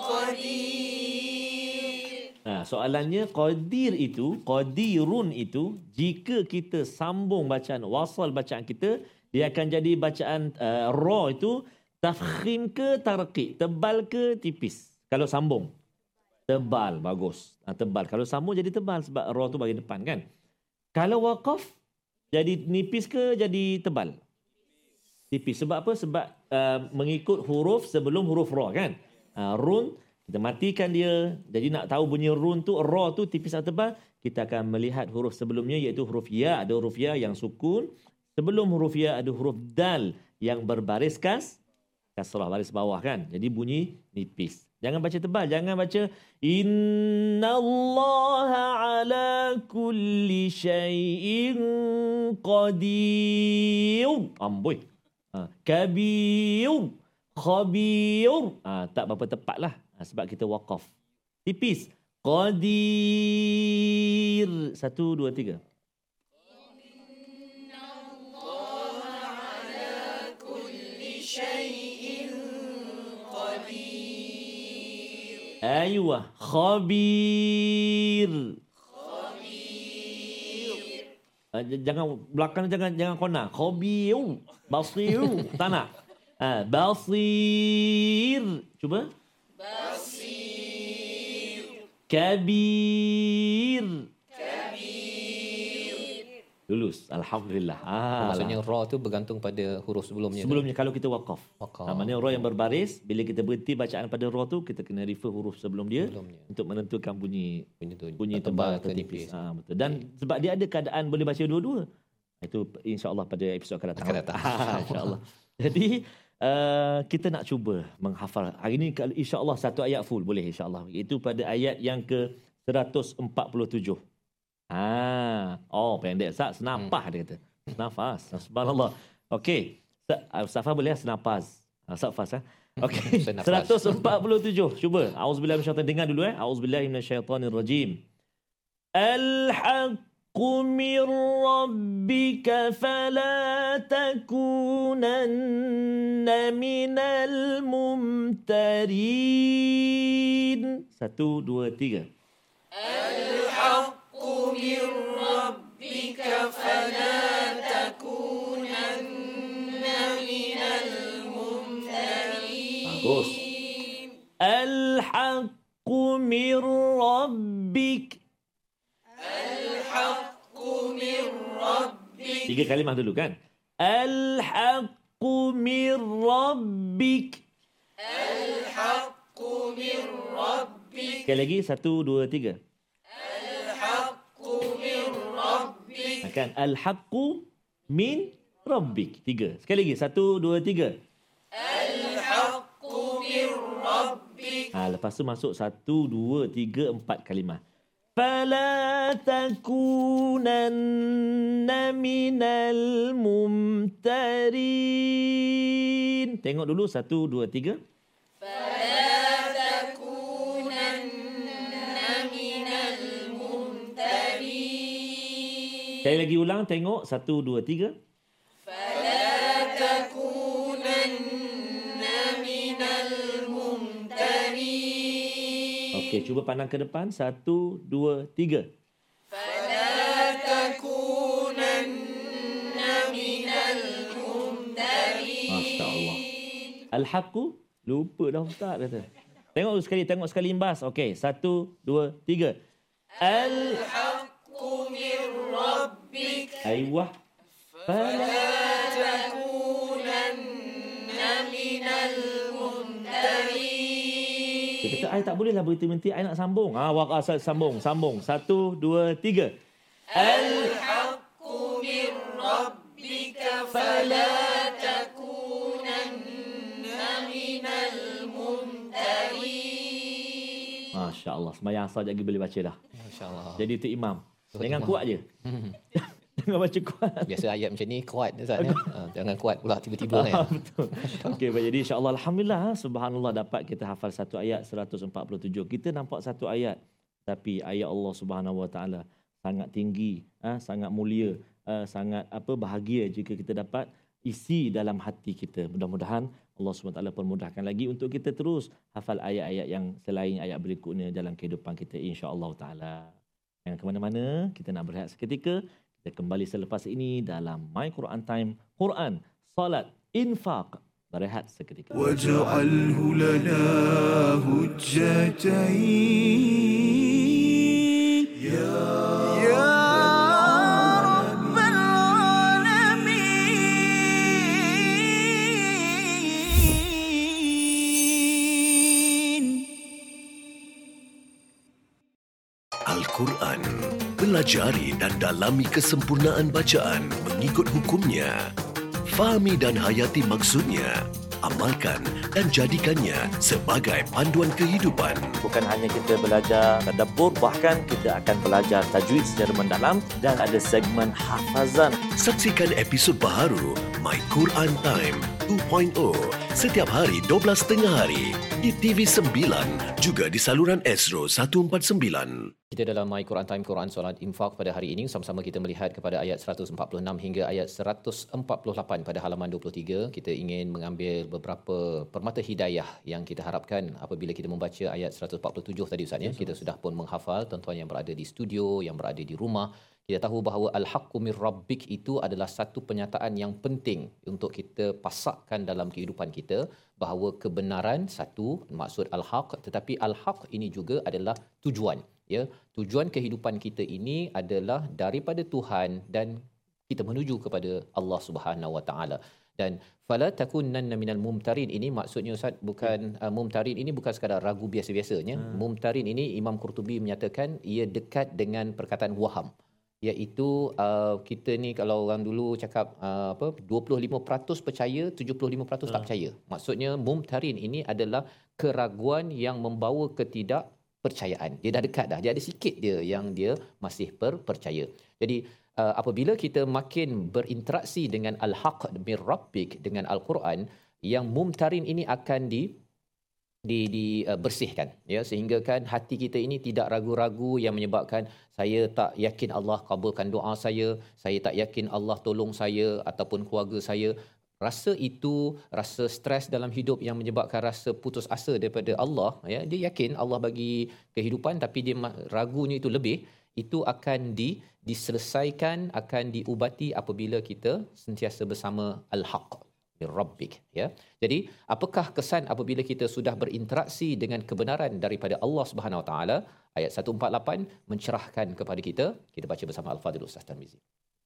qadir. Nah, soalannya qadir itu, qadirun itu, jika kita sambung bacaan, wasal bacaan kita, dia akan jadi bacaan uh, ra itu tafkhim ke tarqiq, tebal ke tipis. Kalau sambung tebal, bagus. Ha, tebal. Kalau sambung jadi tebal sebab ra tu bagi depan kan. Kalau waqaf jadi nipis ke jadi tebal? Tipis. Sebab apa? Sebab uh, mengikut huruf sebelum huruf ra kan. Uh, run kita matikan dia. Jadi nak tahu bunyi run tu, ra tu tipis atau tebal, kita akan melihat huruf sebelumnya iaitu huruf ya. Ada huruf ya yang sukun. Sebelum huruf ya ada huruf dal yang berbaris kas, kasrah baris bawah kan. Jadi bunyi nipis. Jangan baca tebal, jangan baca innallaha ala kulli syai'in qadir. Amboi. Ha, kabir, khabir. Ah ha, tak berapa tepatlah ha, sebab kita waqaf. Tipis. Qadir. Satu, dua, tiga. Ayuh, khabir. Khabir. Uh, jangan belakang, jangan jangan kona. Khabir, basir, tanah. Ah, uh, basir. Cuba. Basir. Kabir. Kabir. Lulus, alhamdulillah. Ah, maksudnya ra tu bergantung pada huruf sebelumnya. Sebelumnya kan? Kalau kita waqaf. Waqaf. Ha, maknanya ra yang berbaris, bila kita berhenti bacaan pada ra tu, kita kena refer huruf sebelum dia sebelumnya, untuk menentukan bunyi bunyi, bunyi tebal atau tipis. Ha, betul. Dan okay, sebab dia ada keadaan boleh baca dua-dua. Itu insya-Allah pada episod akan datang. Akan datang. Ha, insya-Allah. Jadi uh, kita nak cuba menghafal. Hari ni kalau insya-Allah satu ayat full boleh insya-Allah. Itu pada ayat yang ke seratus empat puluh tujuh. Ah, oh pendek sat senapah hmm. dia kata. Nafas. Subhanallah. Okey. Safa boleh senafas. Safas ah. Okey. seratus empat puluh tujuh. Cuba. Auzubillahi minasyaitan. Dengar dulu eh. Auzubillahi minasyaitanirrajim. Al-haqqu mir rabbika fala takunanna minal mumtarin. Satu, dua, tiga. Al-haqqu min rabbika fala takunanna minal mumtarin. Bagus. Al-haqqu min rabbik. Al-haqqu min rabbik. Tiga kalimah dulu kan? Al-haqqu min rabbik. Al-haqqu min rabbik. Sekali lagi, satu, dua, tiga. Kan al-haqqu min rabbik. Tiga. Sekali lagi. Satu, dua, tiga. Al-haqqu min rabbik. Ha, lepas tu masuk satu, dua, tiga, empat kalimah. Fala takunanna minal mumtarin. Tengok dulu. Satu, dua, tiga. Fala Sekali lagi ulang, tengok. Satu, dua, tiga. Fala takunanna minal mumtarin. Okey, cuba pandang ke depan. Satu, dua, tiga. Fala takunanna minal mumtarin. Masya Allah. Al-haqqu, lupa dah ustaz kata. Tengok sekali, tengok sekali imbas. Okey, satu, dua, tiga. Al-haqqu min rabb. Ayuh. Fala takunanna minal mumtarin. Kita Aisyah, saya tak bolehlah berhenti-henti. Saya nak sambung. Ah, wakah sambung, sambung. Satu, dua, tiga. Al-haqqu min rabbika fala takunanna minal mumtarin. Masya Allah. Semayang asal lagi boleh baca dah. Masya Allah. Jadi itu imam. Jangan kuat je. Jangan baca kuat. Biasa ayat macam ni kuat. Jangan kuat pula tiba-tiba. Kan? Betul. Okay, baik, jadi insyaAllah Alhamdulillah. Subhanallah dapat kita hafal satu ayat seratus empat puluh tujuh. Kita nampak satu ayat. Tapi ayat Allah Subhanahu Wa Taala sangat tinggi. Ha? Sangat mulia. Uh, sangat apa bahagia jika kita dapat isi dalam hati kita. Mudah-mudahan Allah Subhanahu Wa Taala permudahkan lagi untuk kita terus hafal ayat-ayat yang selain ayat berikutnya dalam kehidupan kita. InsyaAllah Ta'ala. Jangan ke mana-mana. Kita nak berehat seketika. Kita kembali selepas ini dalam My Quran Time. Quran, salat, infaq. Berehat seketika. Waj'alhu lana hujjatain ya Rabbal Alamin. Al-Quran, pelajari dan dalami kesempurnaan bacaan mengikut hukumnya. Fahami dan hayati maksudnya. Amalkan dan jadikannya sebagai panduan kehidupan. Bukan hanya kita belajar tadabbur, bahkan kita akan belajar tajwid secara mendalam dan ada segmen hafazan. Saksikan episod baharu My Quran Time two point oh setiap hari dua belas tiga puluh hari di T V sembilan, juga di saluran Astro seratus empat puluh sembilan. Kita dalam My Quran Time, Quran, Solat, Infaq pada hari ini sama-sama kita melihat kepada ayat seratus empat puluh enam hingga ayat seratus empat puluh lapan pada halaman dua puluh tiga. Kita ingin mengambil beberapa permata hidayah yang kita harapkan apabila kita membaca ayat seratus empat puluh tujuh tadi, Ustaz. Ya, kita sudah pun menghafal. Tuan-tuan yang berada di studio, yang berada di rumah, kita tahu bahawa al-haqqu min rabbik itu adalah satu pernyataan yang penting untuk kita pasakkan dalam kehidupan kita, bahawa kebenaran satu maksud al-haq, tetapi al-haq ini juga adalah tujuan, ya. Tujuan kehidupan kita ini adalah daripada Tuhan dan kita menuju kepada Allah Subhanahu Wa Taala. Dan fala takunanna minal mumtarin ini maksudnya, Ustaz, bukan uh, mumtarin ini bukan sekadar ragu biasa-biasanya. Hmm. Mumtarin ini Imam Qurtubi menyatakan ia dekat dengan perkataan waham, iaitu uh, kita ni kalau orang dulu cakap uh, apa dua puluh lima peratus percaya, tujuh puluh lima peratus uh. tak percaya. Maksudnya mumtarin ini adalah keraguan yang membawa ketidakpercayaan. Dia dah dekat dah, dia ada sikit dia yang dia masih perpercaya. Jadi uh, apabila kita makin berinteraksi dengan al-haq min rabbik, dengan al-Quran, yang mumtarin ini akan di di dibersihkan, uh, ya, sehingga kan hati kita ini tidak ragu-ragu yang menyebabkan saya tak yakin Allah kabulkan doa saya, saya tak yakin Allah tolong saya ataupun keluarga saya. Rasa itu, rasa stres dalam hidup yang menyebabkan rasa putus asa daripada Allah, ya, dia yakin Allah bagi kehidupan tapi dia ragunya itu lebih, itu akan di diselesaikan, akan diubati apabila kita sentiasa bersama al-haq Rabbik, ya. Jadi apakah kesan apabila kita sudah berinteraksi dengan kebenaran daripada Allah Subhanahu Wa Taala? Ayat seratus empat puluh lapan mencerahkan kepada kita. Kita baca bersama Al-Fadhil Ustaz Tarmizi.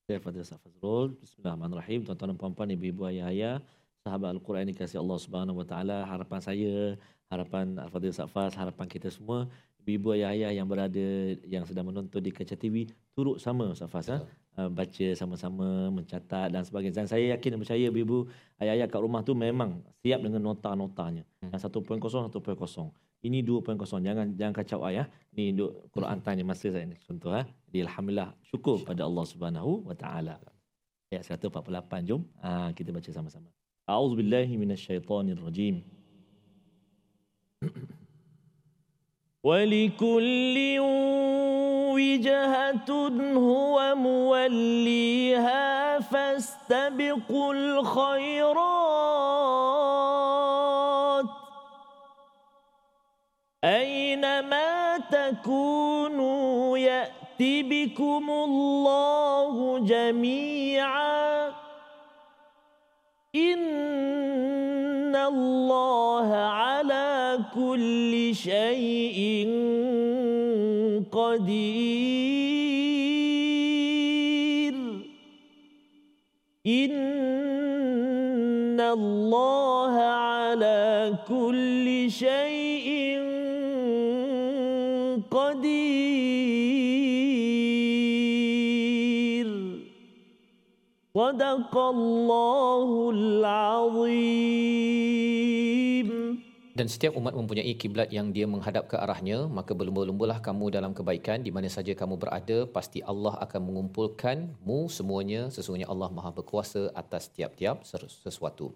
Ya, Fadhil Ustaz Fazrul. Bismillahirrahmanirrahim. Tuan-tuan dan puan-puan, ibu-ibu, ayah-ayah, sahabat Al-Quran yang dikasihi Allah Subhanahu Wa Taala, harapan saya, harapan Al-Fadhil Ustaz Faz, harapan kita semua, ibu-ibu, ayah-ayah yang berada, yang sedang menonton di kaca T V, turut sama Ustaz Faz, ha? Baca sama-sama, mencatat dan sebagainya. Dan saya yakin dan percaya ibu-ibu, ayah-ayah kat rumah tu memang siap dengan nota-notanya. Yang satu titik kosong, satu titik kosong. Ini dua titik kosong. Jangan jangan kacau ayah. Ni duk Quran tanya masa saya ni contoh, ha. Jadi alhamdulillah, syukur pada Allah Subhanahu Wa Taala. Ayat seratus empat puluh lapan, jom ha, kita baca sama-sama. A'udzubillahi minasyaitonirrajim. وَلِكُلٍّ وِجْهَةٌ هُوَ مُوَلِّيهَا فَاسْتَبِقُوا الْخَيْرَاتِ أَيْنَمَا تَكُونُوا يَأْتِ بِكُمُ اللَّهُ جَمِيعًا إِنَّ اللَّهَ عَلَى كُلِّ شَيْءٍ قَدِيرٌ إِنَّ اللَّهَ عَلَى كُلِّ شَيْءٍ قدير صدق الله العظيم. Dan setiap umat mempunyai kiblat yang dia menghadap ke arahnya, maka berlumba-lumbalah kamu dalam kebaikan di mana saja kamu berada, pasti Allah akan mengumpulkanmu semuanya. Sesungguhnya Allah Maha Berkuasa atas tiap-tiap sesuatu.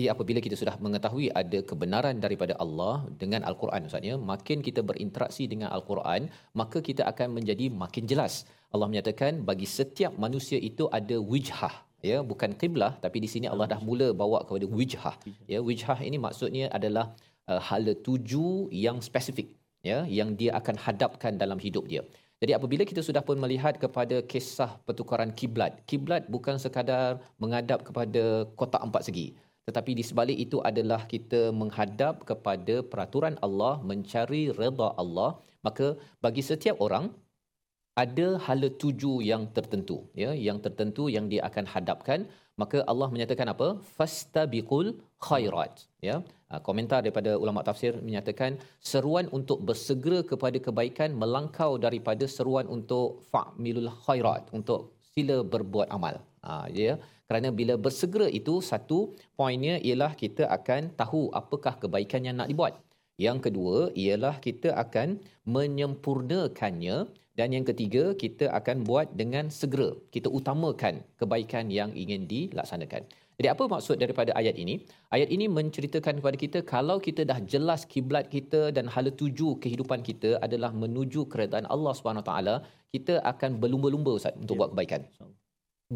Ia apabila kita sudah mengetahui ada kebenaran daripada Allah dengan Al-Quran, maksudnya makin kita berinteraksi dengan Al-Quran, maka kita akan menjadi makin jelas. Allah menyatakan bagi setiap manusia itu ada wijhah, ya, bukan qiblah, tapi di sini Allah dah mula bawa kepada wijhah, ya. Wijhah ini maksudnya adalah uh, hala tuju yang spesifik, ya, yang dia akan hadapkan dalam hidup dia. Jadi apabila kita sudah pun melihat kepada kisah pertukaran kiblat, kiblat bukan sekadar menghadap kepada kotak empat segi, tetapi di sebalik itu adalah kita menghadap kepada peraturan Allah, mencari redha Allah. Maka bagi setiap orang ada hala tuju yang tertentu, ya, yang tertentu yang dia akan hadapkan. Maka Allah menyatakan apa? Fastabiqul khairat, ya. Komentar daripada ulama tafsir menyatakan seruan untuk bersegera kepada kebaikan melangkau daripada seruan untuk fa'milul khairat, untuk sila berbuat amal. Ha, ya, kerana bila bersegera itu, satu poinnya ialah kita akan tahu apakah kebaikan yang nak dibuat. Yang kedua ialah kita akan menyempurnakannya, dan yang ketiga kita akan buat dengan segera. Kita utamakan kebaikan yang ingin dilaksanakan. Jadi apa maksud daripada ayat ini? Ayat ini menceritakan kepada kita kalau kita dah jelas kiblat kita dan hala tuju kehidupan kita adalah menuju keredaan Allah Subhanahu Wa Taala, kita akan berlumba-lumba Ustaz untuk ya. buat kebaikan.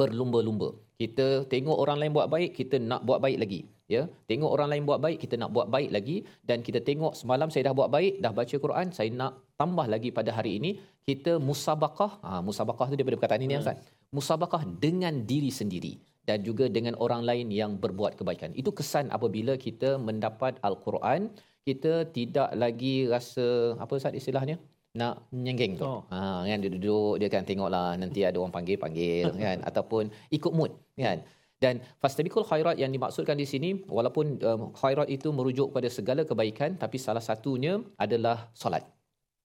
Berlumba-lumba. Kita tengok orang lain buat baik, kita nak buat baik lagi, ya. Tengok orang lain buat baik, kita nak buat baik lagi, dan kita tengok semalam saya dah buat baik, dah baca Quran, saya nak tambah lagi pada hari ini. Kita musabaqah. Ha, musabaqah tu daripada perkataan ini, Ustaz. Musabaqah dengan diri sendiri dan juga dengan orang lain yang berbuat kebaikan. Itu kesan apabila kita mendapat Al-Quran, kita tidak lagi rasa apa Ustaz istilahnya? Nak nyenggeng tu. Oh. Ha, kan dia duduk, dia kan tengoklah nanti ada orang panggil panggil kan, ataupun ikut mood kan. Dan fastabiqul khairat yang dimaksudkan di sini, walaupun um, khairat itu merujuk pada segala kebaikan, tapi salah satunya adalah solat.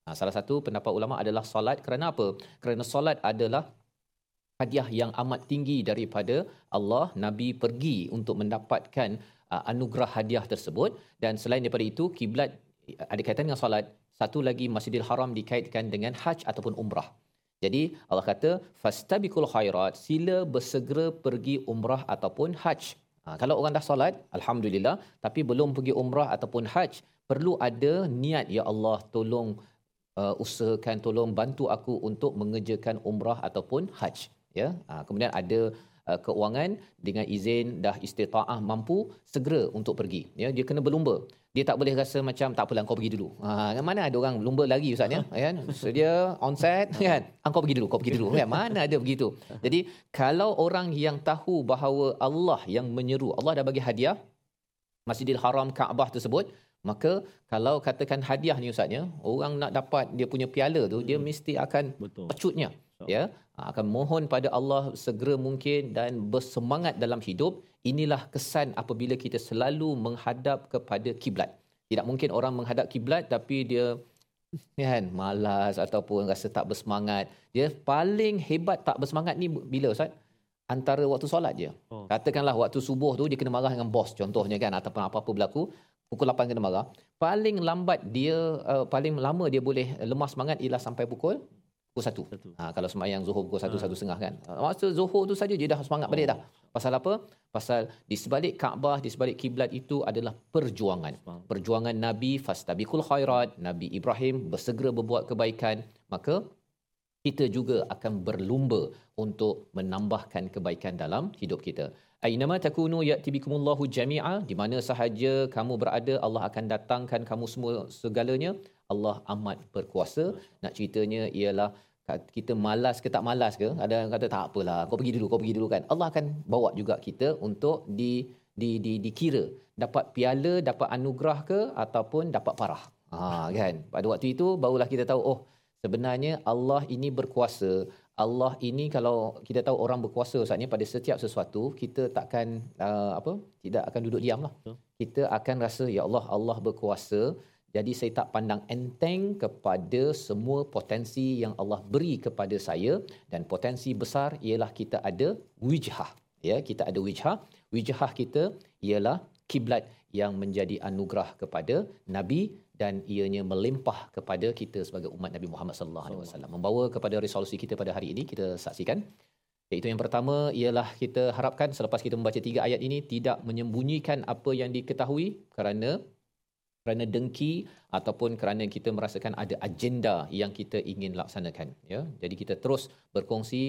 Ha, salah satu pendapat ulama adalah solat. Kerana apa? Kerana solat adalah hadiah yang amat tinggi daripada Allah. Nabi pergi untuk mendapatkan uh, anugerah hadiah tersebut, dan selain daripada itu kiblat ada kaitan dengan solat. Satu lagi Masjidil Haram dikaitkan dengan haj ataupun umrah. Jadi Allah kata fastabiqul khairat, sila bersegera pergi umrah ataupun haj. Ha, kalau orang dah solat, alhamdulillah, tapi belum pergi umrah ataupun haj, perlu ada niat, ya Allah tolong uh, usahakan, tolong bantu aku untuk mengerjakan umrah ataupun haj, ya. Ha, kemudian ada uh, keuangan, dengan izin dah istitaah mampu, segera untuk pergi, ya. Dia kena berlumba. Dia tak boleh rasa macam tak apalah kau pergi dulu. Ha, mana ada orang lumba lari Ustaz ya kan? So, dia on set kan. Ah, kau pergi dulu, kau pergi dulu kan. Mana ada begitu. Jadi kalau orang yang tahu bahawa Allah yang menyeru, Allah dah bagi hadiah Masjidil Haram, Kaabah tersebut, maka kalau katakan hadiah ni Ustaz ya, orang nak dapat dia punya piala tu, dia mesti akan Betul. pecutnya, ya. Akan mohon pada Allah segera mungkin dan bersemangat dalam hidup. Inilah kesan apabila kita selalu menghadap kepada kiblat. Tidak mungkin orang menghadap kiblat tapi dia kan malas ataupun rasa tak bersemangat. Dia paling hebat tak bersemangat ni bila Ustaz? Antara waktu solat je. Oh. Katakanlah waktu subuh tu dia kena marah dengan bos contohnya kan, ataupun apa-apa berlaku, pukul lapan kena marah. Paling lambat dia uh, paling lama dia boleh lemah semangat ialah sampai pukul pukul satu. Ha, kalau sembahyang zuhur pukul satu, satu setengah kan. Masa zuhur tu saja dia dah semangat balik dah. Pasal apa? Pasal di sebalik Kaabah, di sebalik kiblat itu adalah perjuangan. Perjuangan Nabi fastabiqul khairat, Nabi Ibrahim bersegera berbuat kebaikan, maka kita juga akan berlumba untuk menambahkan kebaikan dalam hidup kita. Ainama takunu ya'ti bikumullahu jami'a, di mana sahaja kamu berada Allah akan datangkan kamu semua segalanya. Allah amat berkuasa. Nak ceritanya ialah kita malas ke tak malas ke, ada yang kata tak apalah kau pergi dulu, kau pergi dulu kan, Allah akan bawa juga kita untuk di di di dikira dapat piala, dapat anugerah ke, ataupun dapat parah. Ha kan, pada waktu itu barulah kita tahu oh sebenarnya Allah ini berkuasa. Allah ini kalau kita tahu orang berkuasa Ustaz ni pada setiap sesuatu, kita takkan uh, apa tidak akan duduk diamlah. Kita akan rasa ya Allah, Allah berkuasa Jadi saya tak pandang enteng kepada semua potensi yang Allah beri kepada saya, dan potensi besar ialah kita ada wijhah, ya, kita ada wijhah. Wijhah kita ialah kiblat yang menjadi anugerah kepada Nabi, dan ianya melimpah kepada kita sebagai umat Nabi Muhammad sallallahu alaihi wasallam. Membawa kepada resolusi kita pada hari ini, kita saksikan, iaitu yang pertama ialah kita harapkan selepas kita membaca tiga ayat ini tidak menyembunyikan apa yang diketahui kerana kerana dengki ataupun kerana kita merasakan ada agenda yang kita ingin laksanakan, ya. Jadi kita terus berkongsi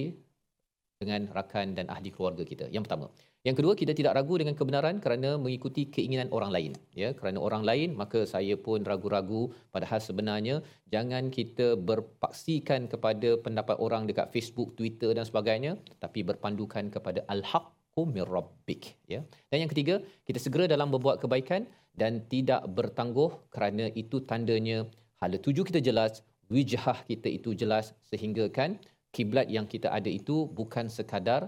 dengan rakan dan ahli keluarga kita. Yang pertama. Yang kedua, kita tidak ragu dengan kebenaran kerana mengikuti keinginan orang lain, ya. Kerana orang lain, maka saya pun ragu-ragu, padahal sebenarnya jangan kita berpaksikan kepada pendapat orang dekat Facebook, Twitter dan sebagainya, tapi berpandukan kepada al-haq min rabbik, ya. Dan yang ketiga, kita segera dalam berbuat kebaikan dan tidak bertangguh kerana itu tandanya hala tuju kita jelas, wijhah kita itu jelas, sehingga kan kiblat yang kita ada itu bukan sekadar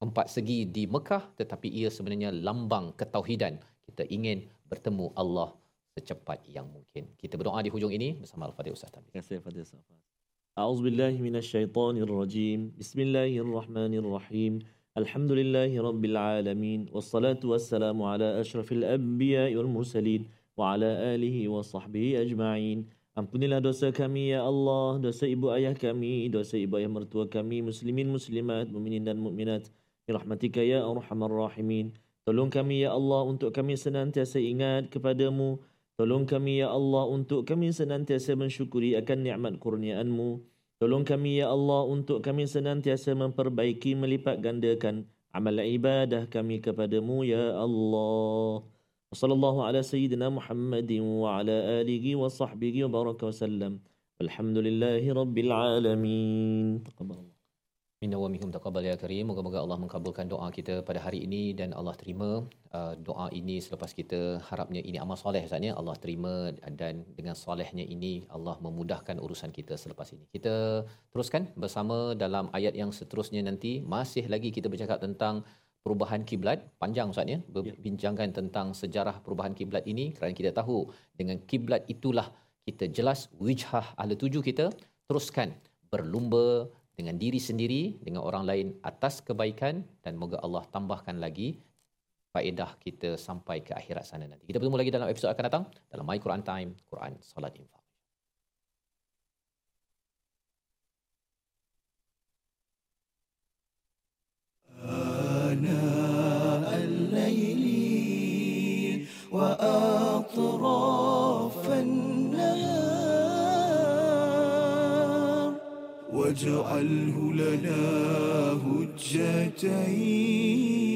empat segi di Mekah, tetapi ia sebenarnya lambang ketauhidan. Kita ingin bertemu Allah secepat yang mungkin. Kita berdoa di hujung ini bersama Al-Fatihah Ustaz Tarmizi. Terima kasih Al-Fatihah Ustaz. A'udzubillahi minasyaitonirrajim. Bismillahirrahmanirrahim. Alhamdulillahi Rabbil Alamin. Wassalatu wassalamu ala ashrafil anbiya'i wal mursalin wa ala alihi wa sahbihi ajma'in. Ampunilah dosa kami ya Allah, dosa ibu ayah kami, dosa ibu ayah mertua kami, muslimin muslimat, mukminin dan mukminat. Bi rahmatika ya arhamar rahimin. Tolong kami ya Allah untuk kami senantiasa ingat kepadamu. Tolong kami ya Allah untuk kami senantiasa mensyukuri akan nikmat kurniaan-Mu. Tolong kami ya Allah untuk kami senantiasa memperbaiki melipat gandakan amal ibadah kami kepadamu ya Allah. Wassallallahu ala sayyidina Muhammadin wa ala alihi wa sahbihi wa baraka wa sallam. Alhamdulillahi rabbil alamin. Taqabbalallahu minna wa minkum taqabbal ya karim. Moga-moga Allah mengabulkan doa kita pada hari ini dan Allah terima uh, doa ini selepas kita, harapnya ini amal soleh Ustaz, Allah terima, dan dengan solehnya ini Allah memudahkan urusan kita selepas ini. Kita teruskan bersama dalam ayat yang seterusnya nanti, masih lagi kita bercakap tentang perubahan kiblat. Panjang Ustaz ya, berbincangkan tentang sejarah perubahan kiblat ini kerana kita tahu dengan kiblat itulah kita jelas wijhah ahli tuju kita. Teruskan berlumba dengan diri sendiri, dengan orang lain atas kebaikan, dan moga Allah tambahkan lagi faedah kita sampai ke akhirat sana nanti. Kita bertemu lagi dalam episod akan datang dalam My Quran Time, Quran Salat Infaq. Ana al-layli wa atrafan واجعله لنا هجتين